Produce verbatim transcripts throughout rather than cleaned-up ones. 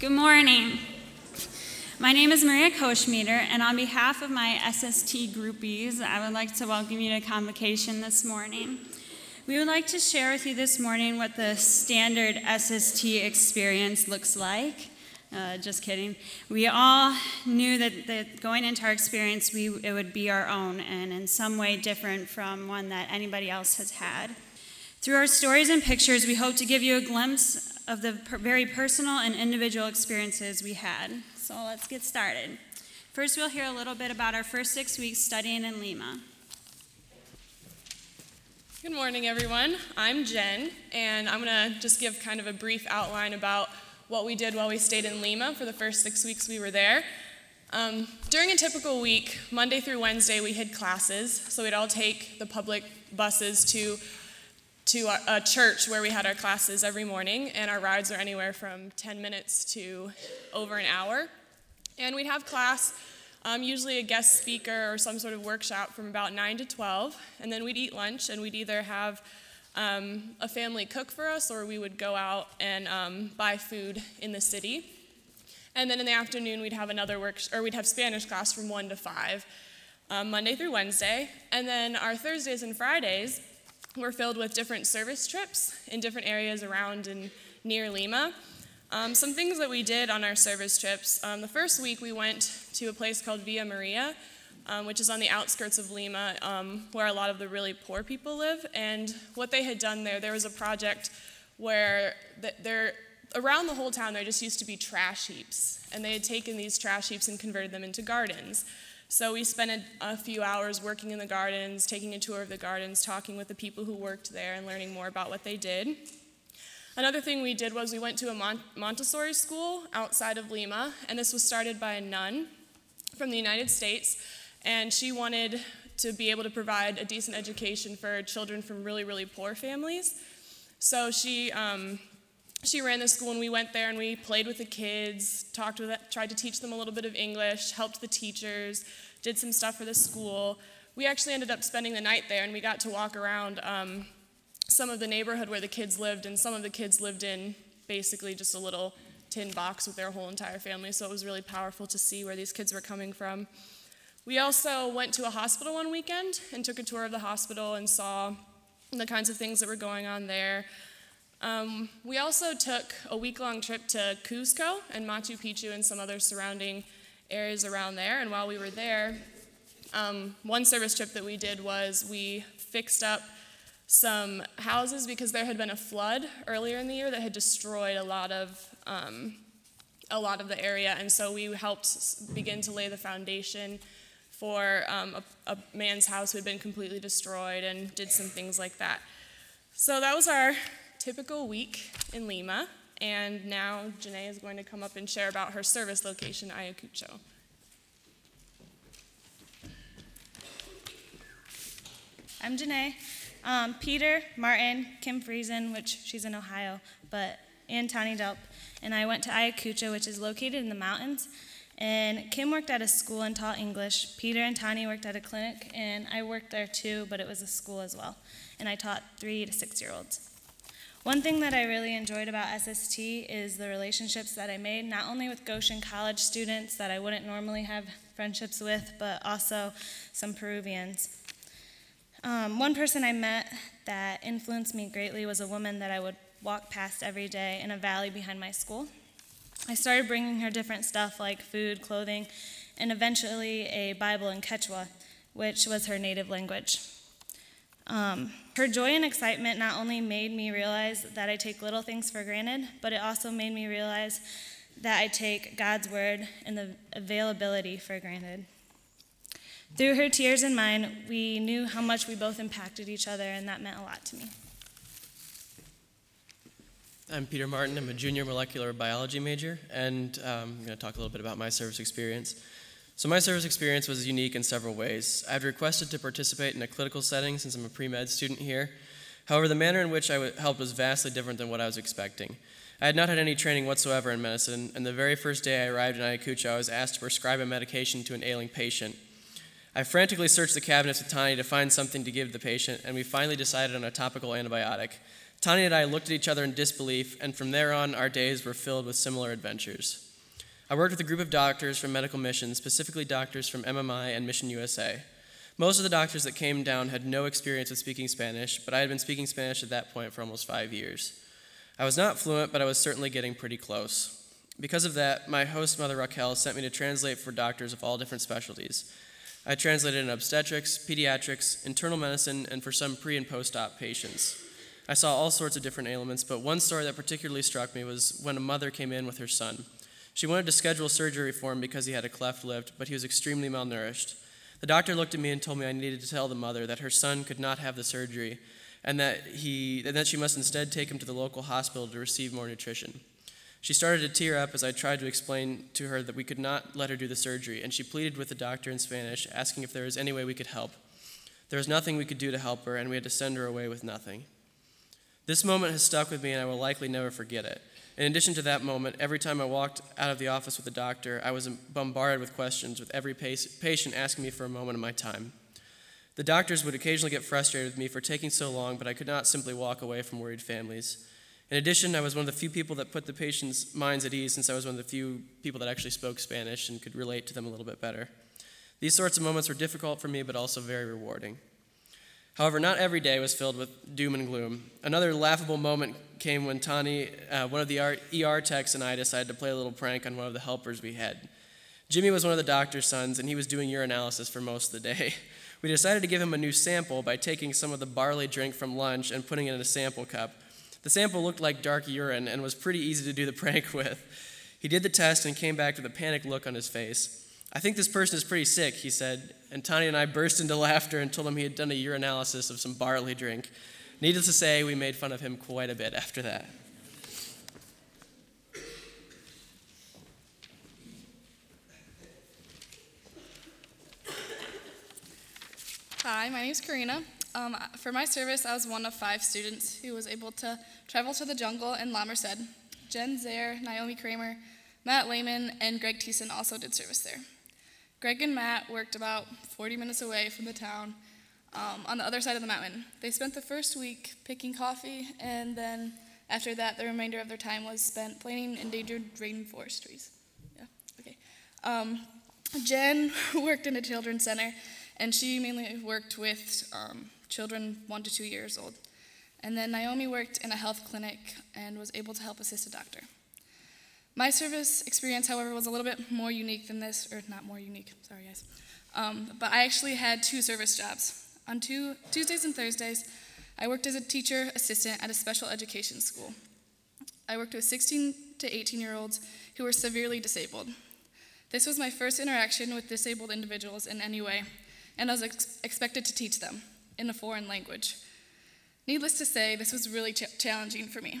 Good morning. My name is Maria Kochmeter, and on behalf of my S S T groupies, I would like to welcome you to convocation this morning. We would like to share with you this morning what the standard S S T experience looks like. Uh, just kidding. We all knew that, that going into our experience, we, it would be our own and in some way different from one that anybody else has had. Through our stories and pictures, we hope to give you a glimpse of the per- very personal and individual experiences we had. So let's get started. First, we'll hear a little bit about our first six weeks studying in Lima. Good morning, everyone. I'm Jen, and I'm gonna just give kind of a brief outline about what we did while we stayed in Lima for the first six weeks we were there. Um, during a typical week, Monday through Wednesday, we had classes, so we'd all take the public buses to to a church where we had our classes every morning, and our rides were anywhere from ten minutes to over an hour. And we'd have class, um, usually a guest speaker or some sort of workshop from about nine to twelve, and then we'd eat lunch, and we'd either have um, a family cook for us, or we would go out and um, buy food in the city. And then in the afternoon, we'd have another work, or we'd have Spanish class from one to five, um, Monday through Wednesday. And then our Thursdays and Fridays, we're filled with different service trips in different areas around and near Lima. Um, some things that we did on our service trips. Um, the first week we went to a place called Villa Maria, um, which is on the outskirts of Lima, um, where a lot of the really poor people live. And what they had done there, there was a project where th- there, around the whole town there just used to be trash heaps. And they had taken these trash heaps and converted them into gardens. So we spent a, a few hours working in the gardens, taking a tour of the gardens, talking with the people who worked there, and learning more about what they did. Another thing we did was we went to a Mont- Montessori school outside of Lima, and this was started by a nun from the United States, and she wanted to be able to provide a decent education for children from really, really poor families. So she um, she ran the school, and we went there and we played with the kids, talked with, tried to teach them a little bit of English, helped the teachers, did some stuff for the school. We actually ended up spending the night there, and we got to walk around um, some of the neighborhood where the kids lived, and some of the kids lived in basically just a little tin box with their whole entire family, so it was really powerful to see where these kids were coming from. We also went to a hospital one weekend and took a tour of the hospital and saw the kinds of things that were going on there. Um, we also took a week-long trip to Cuzco and Machu Picchu and some other surrounding areas around there. And while we were there, um, one service trip that we did was we fixed up some houses because there had been a flood earlier in the year that had destroyed a lot of um, a lot of the area. And so we helped begin to lay the foundation for um, a, a man's house who had been completely destroyed and did some things like that. So that was our typical week in Lima, and now Janae is going to come up and share about her service location, Ayacucho. I'm Janae. Um, Peter Martin, Kim Friesen, which she's in Ohio, but and Tani Delp, and I went to Ayacucho, which is located in the mountains. And Kim worked at a school and taught English. Peter and Tani worked at a clinic, and I worked there too, but it was a school as well. And I taught three to six-year-olds. One thing that I really enjoyed about S S T is the relationships that I made, not only with Goshen College students that I wouldn't normally have friendships with, but also some Peruvians. Um, one person I met that influenced me greatly was a woman that I would walk past every day in a valley behind my school. I started bringing her different stuff like food, clothing, and eventually a Bible in Quechua, which was her native language. Um, her joy and excitement not only made me realize that I take little things for granted, but it also made me realize that I take God's word and the availability for granted. Through her tears and mine, we knew how much we both impacted each other, and that meant a lot to me. I'm Peter Martin. I'm a junior molecular biology major, and um, I'm going to talk a little bit about my service experience. So my service experience was unique in several ways. I had requested to participate in a clinical setting since I'm a pre-med student here. However, the manner in which I w- helped was vastly different than what I was expecting. I had not had any training whatsoever in medicine, and the very first day I arrived in Ayacucho, I was asked to prescribe a medication to an ailing patient. I frantically searched the cabinets with Tani to find something to give the patient, and we finally decided on a topical antibiotic. Tani and I looked at each other in disbelief, and from there on, our days were filled with similar adventures. I worked with a group of doctors from medical missions, specifically doctors from M M I and Mission U S A. Most of the doctors that came down had no experience with speaking Spanish, but I had been speaking Spanish at that point for almost five years. I was not fluent, but I was certainly getting pretty close. Because of that, my host mother, Raquel, sent me to translate for doctors of all different specialties. I translated in obstetrics, pediatrics, internal medicine, and for some pre- and post-op patients. I saw all sorts of different ailments, but one story that particularly struck me was when a mother came in with her son. She wanted to schedule surgery for him because he had a cleft lip, but he was extremely malnourished. The doctor looked at me and told me I needed to tell the mother that her son could not have the surgery and that he and that she must instead take him to the local hospital to receive more nutrition. She started to tear up as I tried to explain to her that we could not let her do the surgery, and she pleaded with the doctor in Spanish, asking if there was any way we could help. There was nothing we could do to help her, and we had to send her away with nothing. This moment has stuck with me, and I will likely never forget it. In addition to that moment, every time I walked out of the office with the doctor, I was bombarded with questions, with every patient asking me for a moment of my time. The doctors would occasionally get frustrated with me for taking so long, but I could not simply walk away from worried families. In addition, I was one of the few people that put the patient's minds at ease, since I was one of the few people that actually spoke Spanish and could relate to them a little bit better. These sorts of moments were difficult for me, but also very rewarding. However, not every day was filled with doom and gloom. Another laughable moment came when Tani, uh, one of the E R techs, and I decided to play a little prank on one of the helpers we had. Jimmy was one of the doctor's sons, and he was doing urinalysis for most of the day. We decided to give him a new sample by taking some of the barley drink from lunch and putting it in a sample cup. The sample looked like dark urine and was pretty easy to do the prank with. He did the test and came back with a panicked look on his face. "I think this person is pretty sick," he said, and Tani and I burst into laughter and told him he had done a urinalysis of some barley drink. Needless to say, we made fun of him quite a bit after that. Hi, my name is Karina. Um, for my service, I was one of five students who was able to travel to the jungle in La Merced. Jen Zare, Naomi Kramer, Matt Lehman, and Greg Thiessen also did service there. Greg and Matt worked about forty minutes away from the town um, on the other side of the mountain. They spent the first week picking coffee, and then after that, the remainder of their time was spent planting endangered rainforest trees. Yeah, okay. Um, Jen worked in a children's center, and she mainly worked with um, children one to two years old. And then Naomi worked in a health clinic and was able to help assist a doctor. My service experience, however, was a little bit more unique than this, or not more unique, sorry guys. Um, but I actually had two service jobs. On two, Tuesdays and Thursdays, I worked as a teacher assistant at a special education school. I worked with sixteen to eighteen year olds who were severely disabled. This was my first interaction with disabled individuals in any way, and I was ex- expected to teach them in a foreign language. Needless to say, this was really ch- challenging for me.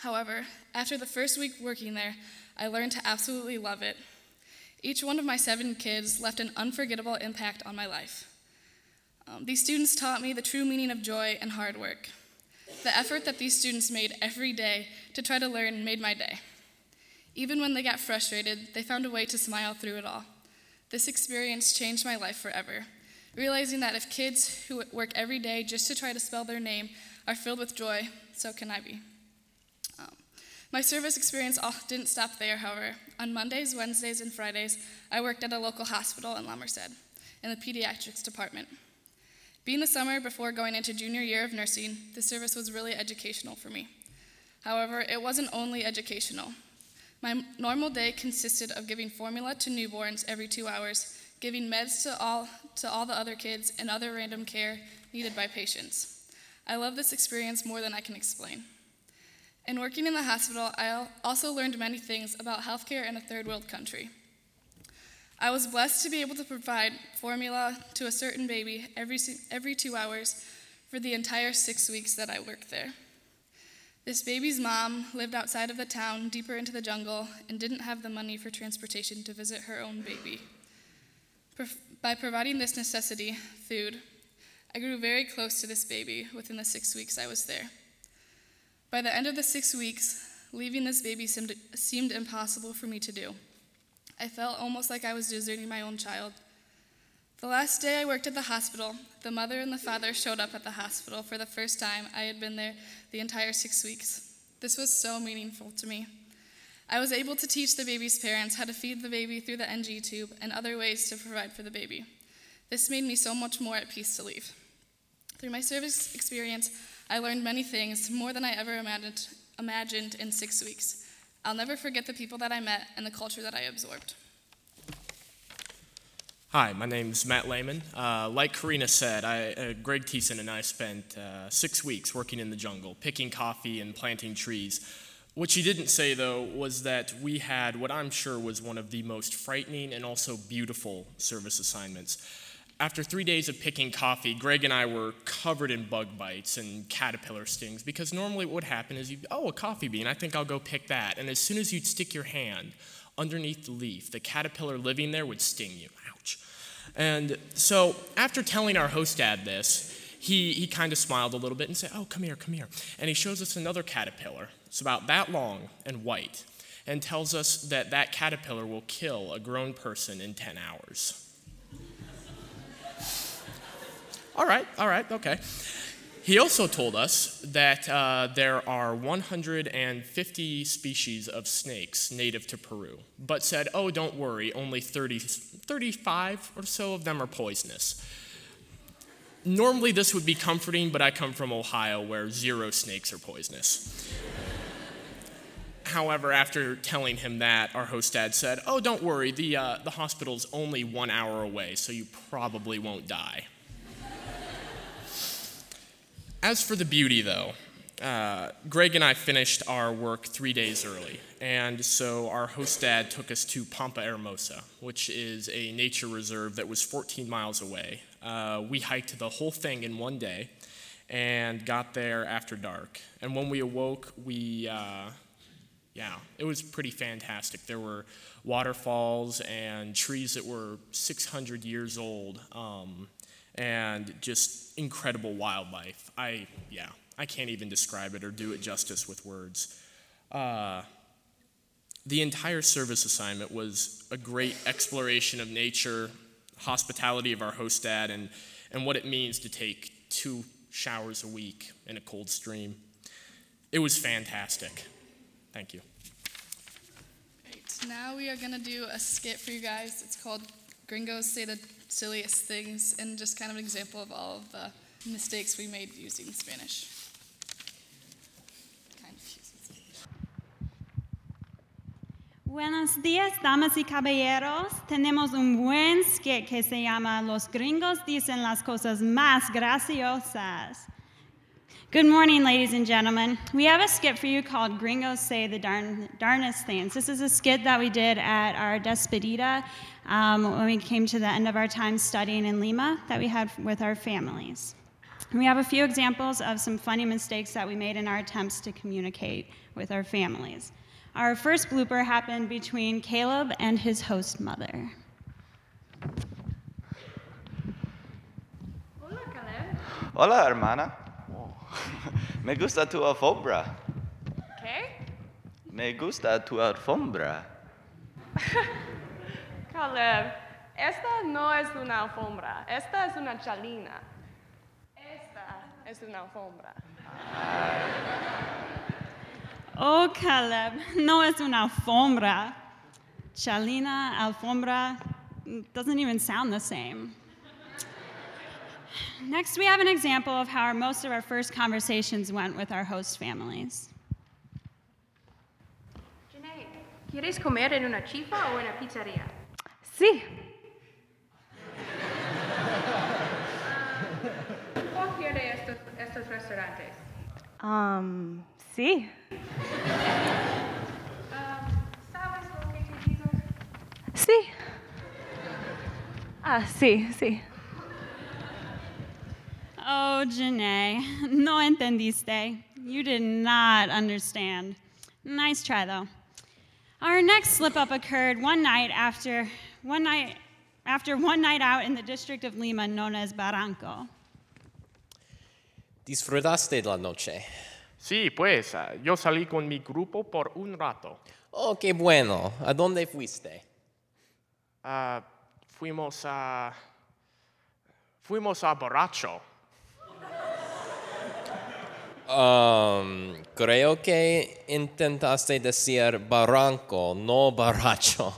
However, after the first week working there, I learned to absolutely love it. Each one of my seven kids left an unforgettable impact on my life. Um, these students taught me the true meaning of joy and hard work. The effort that these students made every day to try to learn made my day. Even when they got frustrated, they found a way to smile through it all. This experience changed my life forever. Realizing that if kids who work every day just to try to spell their name are filled with joy, so can I be. Um, my service experience didn't stop there, however. On Mondays, Wednesdays, and Fridays, I worked at a local hospital in La Merced, in the pediatrics department. Being the summer before going into junior year of nursing, the service was really educational for me. However, it wasn't only educational. My normal day consisted of giving formula to newborns every two hours, giving meds to all to all the other kids, and other random care needed by patients. I love this experience more than I can explain. In working in the hospital, I also learned many things about healthcare in a third world country. I was blessed to be able to provide formula to a certain baby every, every two hours for the entire six weeks that I worked there. This baby's mom lived outside of the town, deeper into the jungle, and didn't have the money for transportation to visit her own baby. By providing this necessity, food, I grew very close to this baby within the six weeks I was there. By the end of the six weeks, leaving this baby seemed, seemed impossible for me to do. I felt almost like I was deserting my own child. The last day I worked at the hospital, the mother and the father showed up at the hospital for the first time I had been there the entire six weeks. This was so meaningful to me. I was able to teach the baby's parents how to feed the baby through the N G tube and other ways to provide for the baby. This made me so much more at peace to leave. Through my service experience, I learned many things, more than I ever imagined, imagined in six weeks. I'll never forget the people that I met and the culture that I absorbed. Hi, my name is Matt Lehman. Uh, like Karina said, I, uh, Greg Thiessen and I spent uh, six weeks working in the jungle, picking coffee and planting trees. What she didn't say, though, was that we had what I'm sure was one of the most frightening and also beautiful service assignments. After three days of picking coffee, Greg and I were covered in bug bites and caterpillar stings, because normally what would happen is, you'd, oh, a coffee bean, I think I'll go pick that. And as soon as you'd stick your hand underneath the leaf, the caterpillar living there would sting you. Ouch. And so after telling our host dad this, He, he kind of smiled a little bit and said, oh, come here, come here. And he shows us another caterpillar. It's about that long and white, and tells us that that caterpillar will kill a grown person in ten hours. all right, all right, okay. He also told us that uh, there are one hundred fifty species of snakes native to Peru, but said, oh, don't worry, only thirty, thirty-five or so of them are poisonous. Normally this would be comforting, but I come from Ohio where zero snakes are poisonous. However, after telling him that, our host dad said, oh, don't worry, the, uh, the hospital's only one hour away, so you probably won't die. As for the beauty, though, uh, Greg and I finished our work three days early, and so our host dad took us to Pampa Hermosa, which is a nature reserve that was fourteen miles away. Uh, we hiked the whole thing in one day and got there after dark. And when we awoke, we, uh, yeah, it was pretty fantastic. There were waterfalls and trees that were six hundred years old, um, and just incredible wildlife. I, yeah, I can't even describe it or do it justice with words. Uh, the entire service assignment was a great exploration of nature, hospitality of our host dad, and, and what it means to take two showers a week in a cold stream. It was fantastic. Thank you. Great. Now we are going to do a skit for you guys. It's called Gringos Say the Silliest Things, and just kind of an example of all of the mistakes we made using Spanish. Kind of using Spanish. Buenos días, damas y caballeros. Tenemos un buen skit que se llama Los Gringos Dicen las Cosas Más Graciosas. Good morning, ladies and gentlemen. We have a skit for you called Gringos Say the Darn- Darnest Things. This is a skit that we did at our despedida um, when we came to the end of our time studying in Lima that we had with our families. And we have a few examples of some funny mistakes that we made in our attempts to communicate with our families. Our first blooper happened between Caleb and his host mother. Hola, Caleb. Hola, hermana. Oh. Me gusta tu alfombra. ¿Qué? Me gusta tu alfombra. Caleb, esta no es una alfombra. Esta es una chalina. Esta es una alfombra. Oh, Caleb, no es una alfombra. Chalina, alfombra, doesn't even sound the same. Next, we have an example of how our, most of our first conversations went with our host families. Janae, ¿quieres comer en una chifa o en una pizzería? Sí. ¿Cuál quiere estos, estos restaurantes? Um, sí. ¿Sabes lo que te digo? Sí. Ah, sí, sí. Oh, Janae, no entendiste. You did not understand. Nice try, though. Our next slip-up occurred one night after one night after one night out in the district of Lima known as Barranco. ¿Disfrutaste la noche? Sí, pues, yo salí con mi grupo por un rato. Oh, qué bueno. ¿A dónde fuiste? Uh, fuimos a... Fuimos a Barranco. Um, creo que intentaste decir Barranco, no Barracho.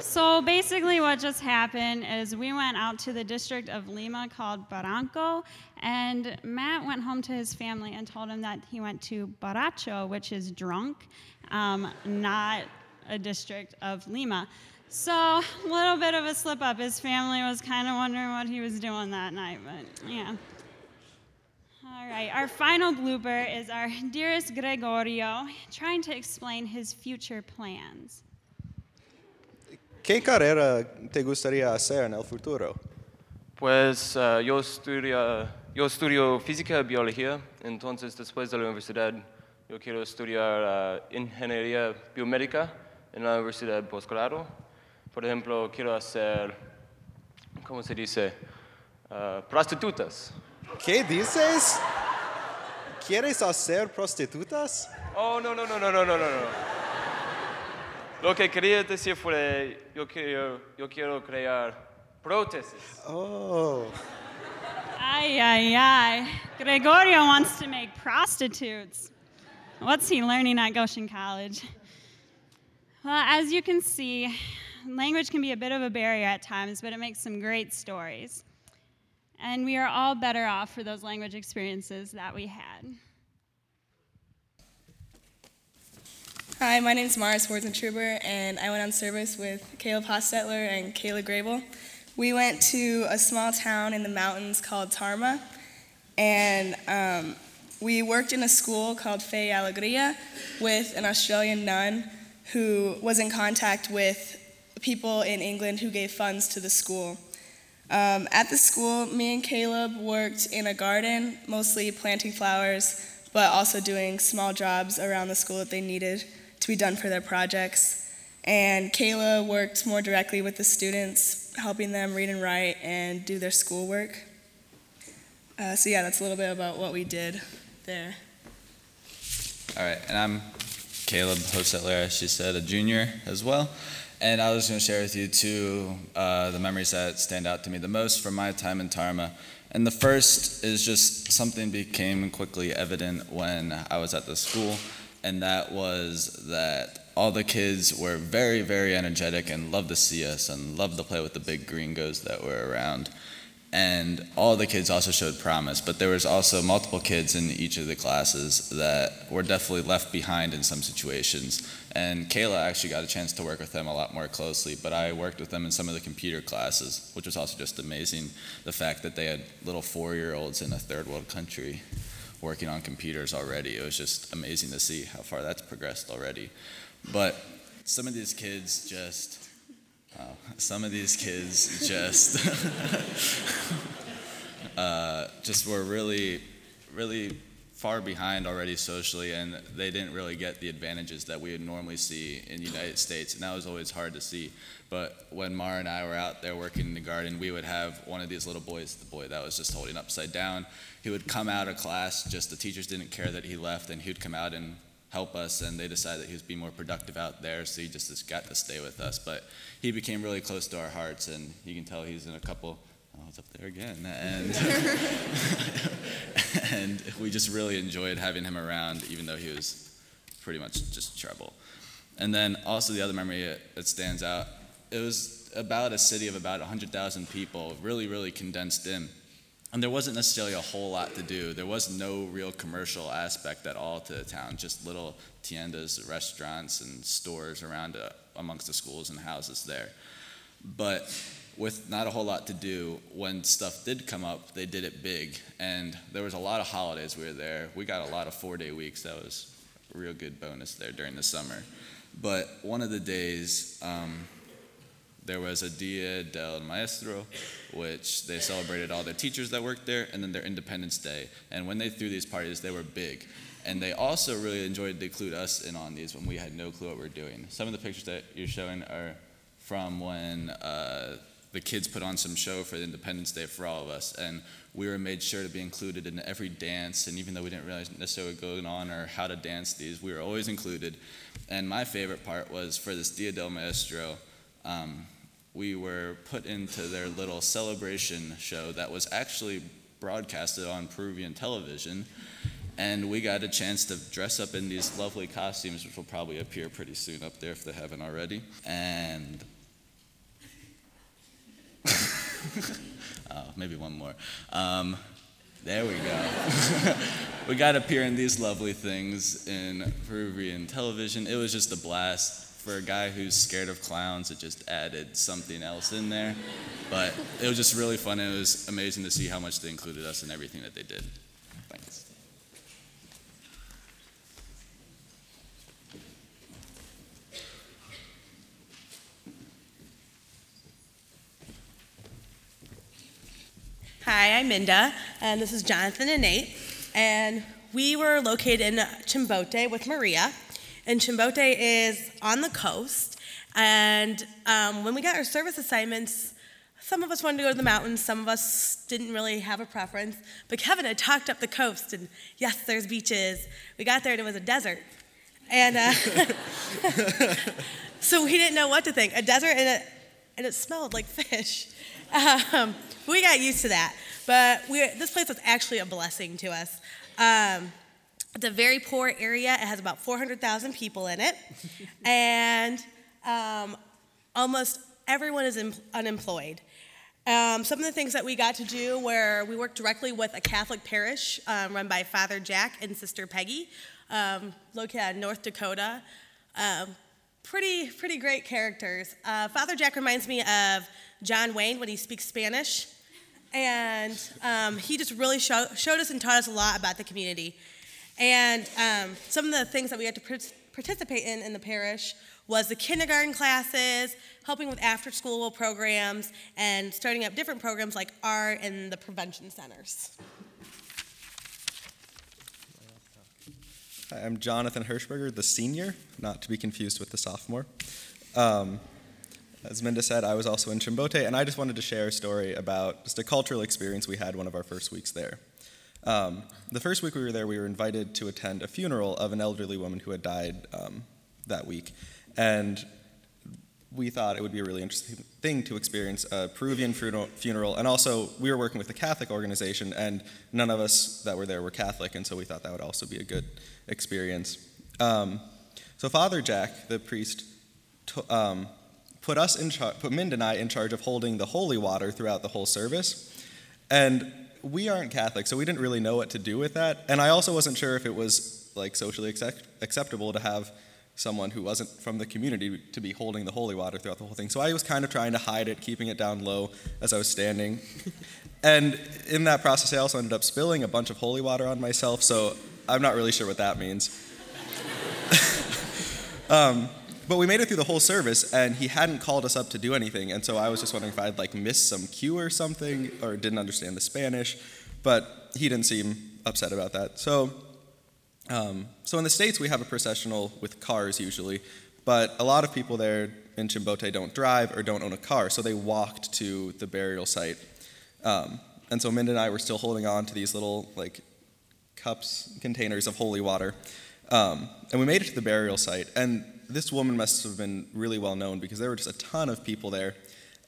So basically what just happened is we went out to the district of Lima called Barranco, and Matt went home to his family and told him that he went to Barracho, which is drunk, um, not a district of Lima. So a little bit of a slip up. His family was kind of wondering what he was doing that night, but yeah. All right, our final blooper is our dearest Gregorio trying to explain his future plans. ¿Qué carrera te gustaría hacer en el futuro? Pues uh, yo, estudia, yo estudio física y biología, entonces después de la universidad yo quiero estudiar uh, ingeniería biomédica en la universidad posgrado. Por ejemplo, quiero hacer, ¿cómo se dice? Uh, prostitutas. ¿Qué dices? ¿Quieres hacer prostitutas? Oh, no, no, no, no, no, no, no. Lo que quería decir fue, yo quiero, yo quiero crear prótesis. Oh. Ay, ay, ay. Gregorio wants to make prostitutes. What's he learning at Goshen College? Well, as you can see, language can be a bit of a barrier at times, but it makes some great stories. And we are all better off for those language experiences that we had. Hi, my name is Maris Swartzentruber, and I went on service with Caleb Hostetler and Kayla Grable. We went to a small town in the mountains called Tarma, and um, we worked in a school called Fe y Alegría with an Australian nun who was in contact with people in England who gave funds to the school. Um, at the school, me and Caleb worked in a garden, mostly planting flowers, but also doing small jobs around the school that they needed to be done for their projects. And Kayla worked more directly with the students, helping them read and write and do their schoolwork. Uh, so yeah, that's a little bit about what we did there. All right, and I'm Caleb Hostetler, as she said, a junior as well. And I was gonna share with you two uh, the memories that stand out to me the most from my time in Tarma. And the first is just something became quickly evident when I was at the school, and that was that all the kids were very, very energetic and loved to see us and loved to play with the big gringos that were around. And all the kids also showed promise, but there was also multiple kids in each of the classes that were definitely left behind in some situations. And Kayla actually got a chance to work with them a lot more closely, but I worked with them in some of the computer classes, which was also just amazing, the fact that they had little four-year-olds in a third world country working on computers already. It was just amazing to see how far that's progressed already. But some of these kids just... Wow. Some of these kids just uh, just were really, really far behind already socially, and they didn't really get the advantages that we would normally see in the United States, and that was always hard to see. But when Mara and I were out there working in the garden, we would have one of these little boys, the boy that was just holding upside down, he would come out of class, just the teachers didn't care that he left, and he'd come out and help us, and they decided that he was being more productive out there, so he just, just got to stay with us. But he became really close to our hearts, and you can tell he's in a couple, oh, it's up there again, and, and we just really enjoyed having him around, even though he was pretty much just trouble. And then also the other memory that stands out, it was about a city of about one hundred thousand people, really, really condensed in. And there wasn't necessarily a whole lot to do. There was no real commercial aspect at all to the town, just little tiendas, restaurants, and stores around uh, amongst the schools and houses there. But with not a whole lot to do, when stuff did come up, they did it big. And there was a lot of holidays we were there. We got a lot of four-day weeks. That was a real good bonus there during the summer. But one of the days, um, there was a Dia del Maestro, which they celebrated all their teachers that worked there, and then their Independence Day. And when they threw these parties, they were big. And they also really enjoyed to include us in on these when we had no clue what we were doing. Some of the pictures that you're showing are from when uh, the kids put on some show for Independence Day for all of us. And we were made sure to be included in every dance. And even though we didn't realize necessarily what was going on or how to dance these, we were always included. And my favorite part was for this Dia del Maestro, um, we were put into their little celebration show that was actually broadcasted on Peruvian television. And we got a chance to dress up in these lovely costumes, which will probably appear pretty soon up there if they haven't already. And oh, maybe one more. Um, there we go. We got to appear in these lovely things in Peruvian television. It was just a blast. For a guy who's scared of clowns, it just added something else in there. But it was just really fun, and it was amazing to see how much they included us in everything that they did. Thanks. Hi, I'm Minda, and this is Jonathan and Nate, and we were located in Chimbote with Maria, and Chimbote is on the coast, and um, when we got our service assignments, some of us wanted to go to the mountains, some of us didn't really have a preference, but Kevin had talked up the coast, and yes, there's beaches. We got there, and it was a desert, and uh, so we didn't know what to think, a desert, and it, and it smelled like fish. Um, we got used to that, but we, this place was actually a blessing to us. Um, it's a very poor area. It has about four hundred thousand people in it, and um, almost everyone is in, unemployed. Um, some of the things that we got to do were we worked directly with a Catholic parish um, run by Father Jack and Sister Peggy, um, located in North Dakota. Um, pretty, pretty great characters. Uh, Father Jack reminds me of John Wayne when he speaks Spanish, and um, he just really show, showed us and taught us a lot about the community. And um, some of the things that we had to participate in in the parish was the kindergarten classes, helping with after-school programs, and starting up different programs like art and the prevention centers. Hi, I'm Jonathan Hirschberger, the senior, not to be confused with the sophomore. Um, As Minda said, I was also in Chimbote, and I just wanted to share a story about just a cultural experience we had one of our first weeks there. Um, the first week we were there, we were invited to attend a funeral of an elderly woman who had died um, that week, and we thought it would be a really interesting thing to experience a Peruvian funeral, and also we were working with a Catholic organization, and none of us that were there were Catholic, and so we thought that would also be a good experience. Um, so Father Jack, the priest, t- um, Put us in char- put Minda and I in charge of holding the holy water throughout the whole service, and we aren't Catholic, so we didn't really know what to do with that. And I also wasn't sure if it was like socially accept- acceptable to have someone who wasn't from the community to be holding the holy water throughout the whole thing. So I was kind of trying to hide it, keeping it down low as I was standing. And in that process, I also ended up spilling a bunch of holy water on myself. So I'm not really sure what that means. um, But we made it through the whole service, and he hadn't called us up to do anything, and so I was just wondering if I'd like missed some cue or something, or didn't understand the Spanish, but he didn't seem upset about that. So, um, so in the States, we have a processional with cars usually, but a lot of people there in Chimbote don't drive or don't own a car, so they walked to the burial site. Um, and so Minda and I were still holding on to these little like cups, containers of holy water, um, and we made it to the burial site, and this woman must have been really well known because there were just a ton of people there.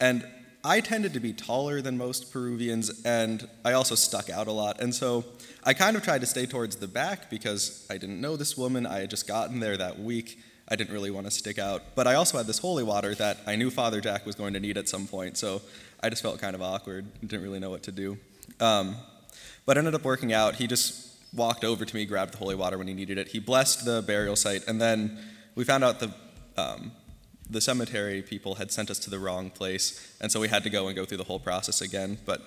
And I tended to be taller than most Peruvians, and I also stuck out a lot. And so I kind of tried to stay towards the back because I didn't know this woman. I had just gotten there that week. I didn't really want to stick out. But I also had this holy water that I knew Father Jack was going to need at some point. So I just felt kind of awkward and didn't really know what to do. Um, but ended up working out. He just walked over to me, grabbed the holy water when he needed it. He blessed the burial site, and then we found out the um, the cemetery people had sent us to the wrong place, and so we had to go and go through the whole process again. But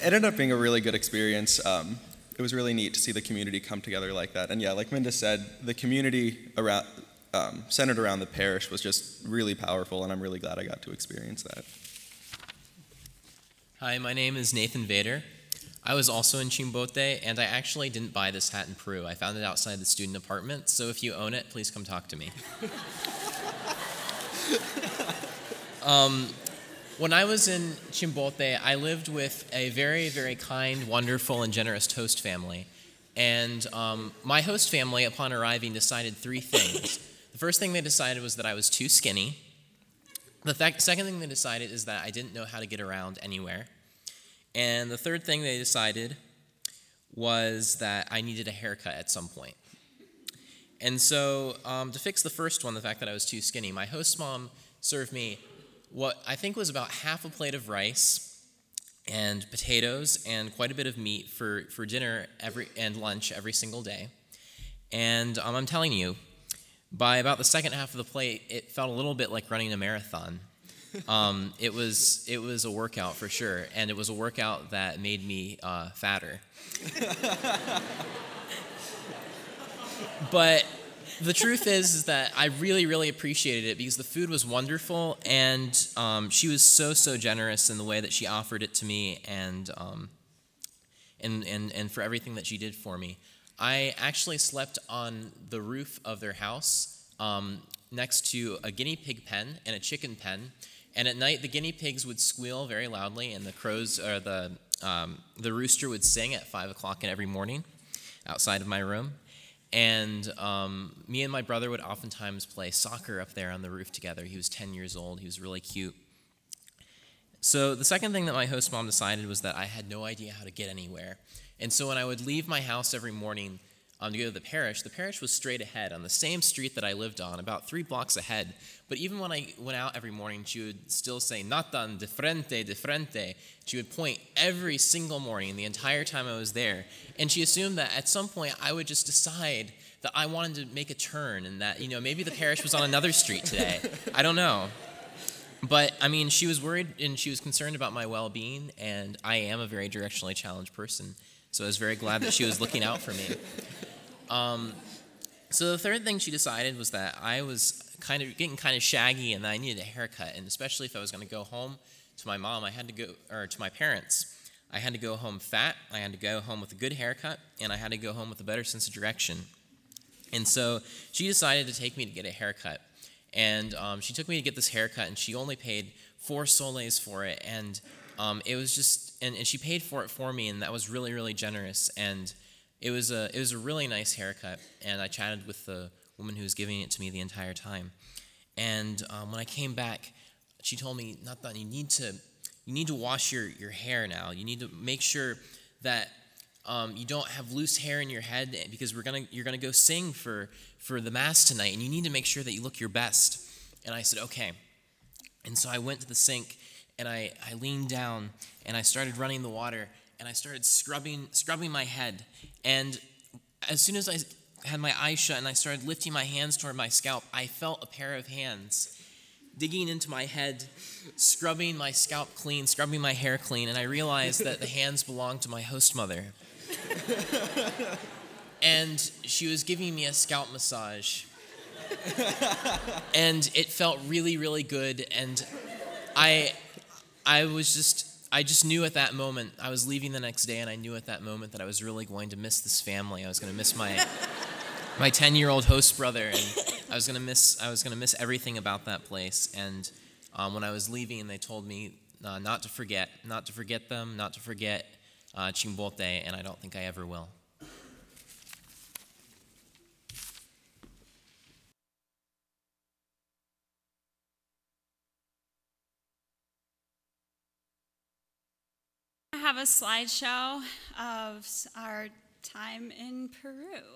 it ended up being a really good experience. Um, it was really neat to see the community come together like that. And yeah, like Minda said, the community around um, centered around the parish was just really powerful, and I'm really glad I got to experience that. Hi, my name is Nathan Vader. I was also in Chimbote, and I actually didn't buy this hat in Peru. I found it outside the student apartment, so if you own it, please come talk to me. um, when I was in Chimbote, I lived with a very, very kind, wonderful, and generous host family. And um, my host family, upon arriving, decided three things. The first thing they decided was that I was too skinny. The th- second thing they decided is that I didn't know how to get around anywhere. And the third thing they decided was that I needed a haircut at some point. And so um, to fix the first one, the fact that I was too skinny, my host mom served me what I think was about half a plate of rice and potatoes and quite a bit of meat for, for dinner every and lunch every single day. And um, I'm telling you, by about the second half of the plate, it felt a little bit like running a marathon. Um, it was it was a workout for sure, and it was a workout that made me uh, fatter. But the truth is, is that I really, really appreciated it because the food was wonderful, and um, she was so, so generous in the way that she offered it to me, and um, and and and for everything that she did for me. I actually slept on the roof of their house um, next to a guinea pig pen and a chicken pen, and at night the guinea pigs would squeal very loudly, and the crows or the um, the rooster would sing at five o'clock every morning outside of my room. And um, me and my brother would oftentimes play soccer up there on the roof together. He was ten years old. He was really cute. So the second thing that my host mom decided was that I had no idea how to get anywhere. And so when I would leave my house every morning um, to go to the parish, the parish was straight ahead on the same street that I lived on, about three blocks ahead. But even when I went out every morning, she would still say, "Natan, de frente, de frente." She would point every single morning the entire time I was there. And she assumed that at some point I would just decide that I wanted to make a turn and that, you know, maybe the parish was on another street today. I don't know. But, I mean, she was worried and she was concerned about my well-being, and I am a very directionally challenged person. So I was very glad that she was looking out for me. Um, so the third thing she decided was that I was kind of getting kind of shaggy and that I needed a haircut. And especially if I was going to go home to my mom, I had to go, or to my parents, I had to go home fat. I had to go home with a good haircut, and I had to go home with a better sense of direction. And so she decided to take me to get a haircut. And um, she took me to get this haircut, and she only paid four soles for it. And Um, it was just, and, and she paid for it for me, and that was really, really generous. And it was a, it was a really nice haircut. And I chatted with the woman who was giving it to me the entire time. And um, when I came back, she told me, "Nathan, you need to, you need to wash your, your hair now. You need to make sure that um, you don't have loose hair in your head, because we're gonna, you're gonna go sing for for the mass tonight, and you need to make sure that you look your best." And I said, "Okay." And so I went to the sink. And I, I leaned down, and I started running the water, and I started scrubbing scrubbing my head. And as soon as I had my eyes shut and I started lifting my hands toward my scalp, I felt a pair of hands digging into my head, scrubbing my scalp clean, scrubbing my hair clean, and I realized that the hands belonged to my host mother. And she was giving me a scalp massage. And it felt really, really good, and I... I was just, I just knew at that moment, I was leaving the next day, and I knew at that moment that I was really going to miss this family. I was going to miss my my ten-year-old host brother, and I was going to miss, I was going to miss everything about that place. And um, when I was leaving, they told me uh, not to forget, not to forget them, not to forget uh, Chimbote, and I don't think I ever will. Have a slideshow of our time in Peru.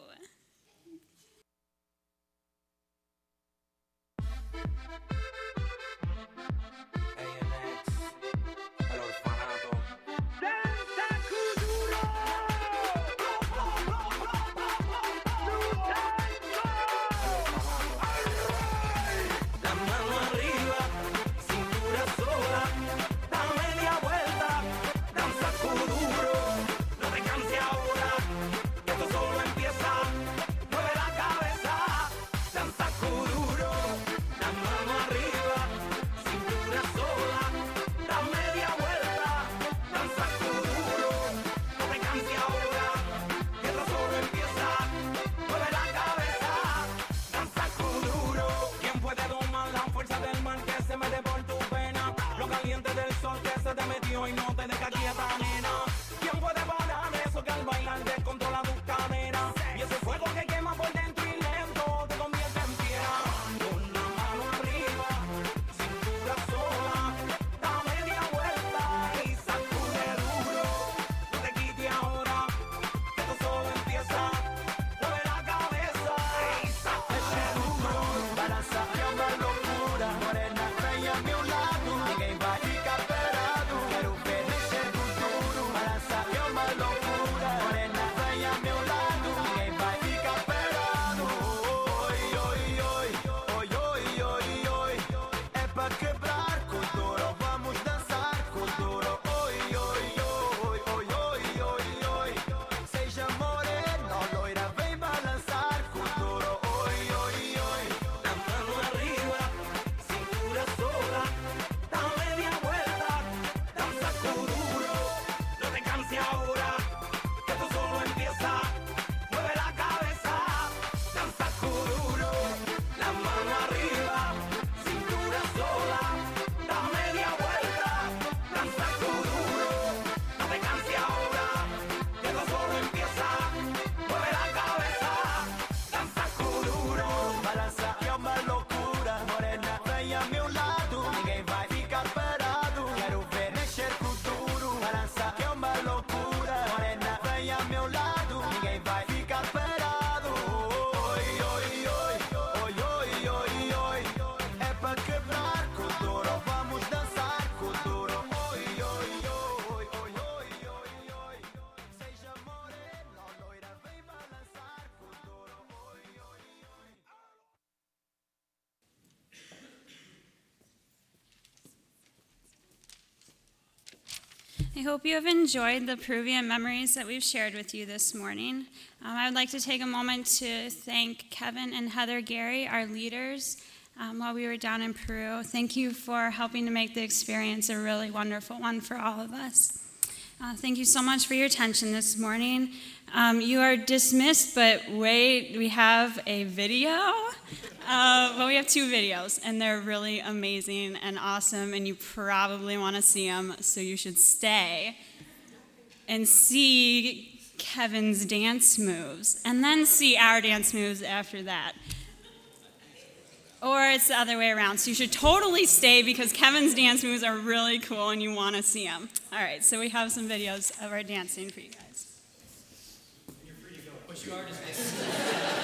I hope you have enjoyed the Peruvian memories that we've shared with you this morning. Um, I would like to take a moment to thank Kevin and Heather Gary, our leaders, um, while we were down in Peru. Thank you for helping to make the experience a really wonderful one for all of us. Uh, thank you so much for your attention this morning. Um, you are dismissed, but wait, we have a video. Uh, well, we have two videos, and they're really amazing and awesome, and you probably want to see them, so you should stay and see Kevin's dance moves, and then see our dance moves after that. Or it's the other way around, so you should totally stay because Kevin's dance moves are really cool, and you want to see them. All right, so we have some videos of our dancing for you guys. You're free to go, but you are dismissed.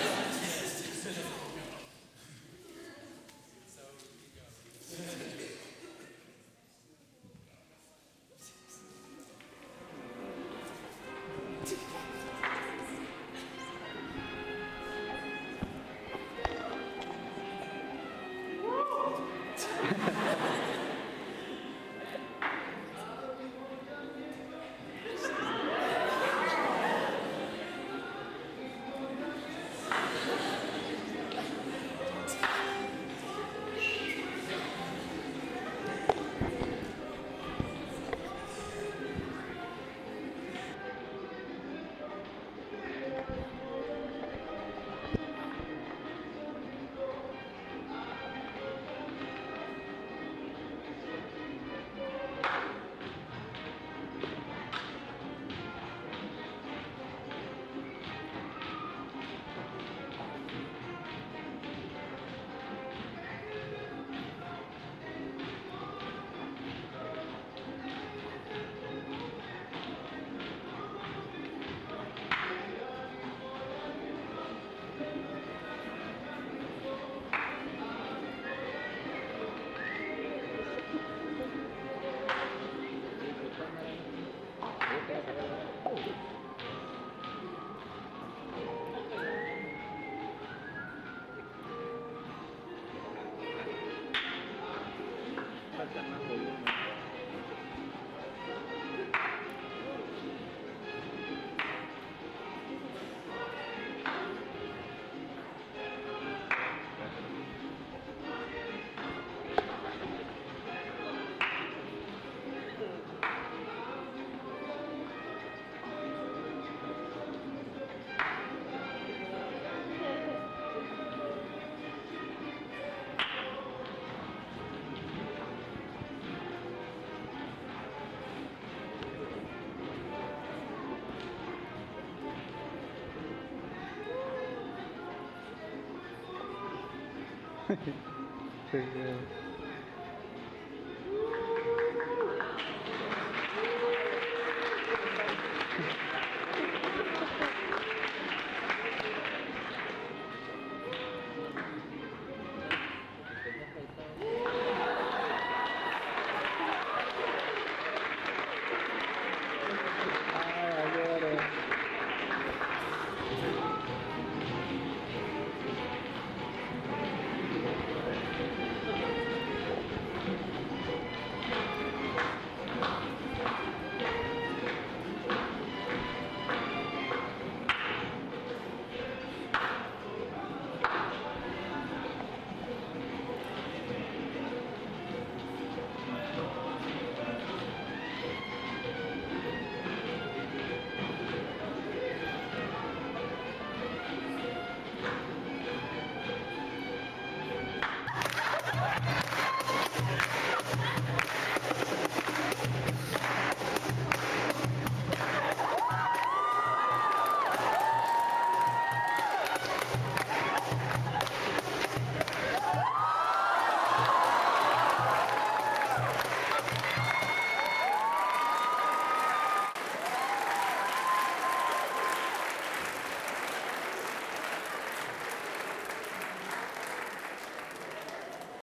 Thank you.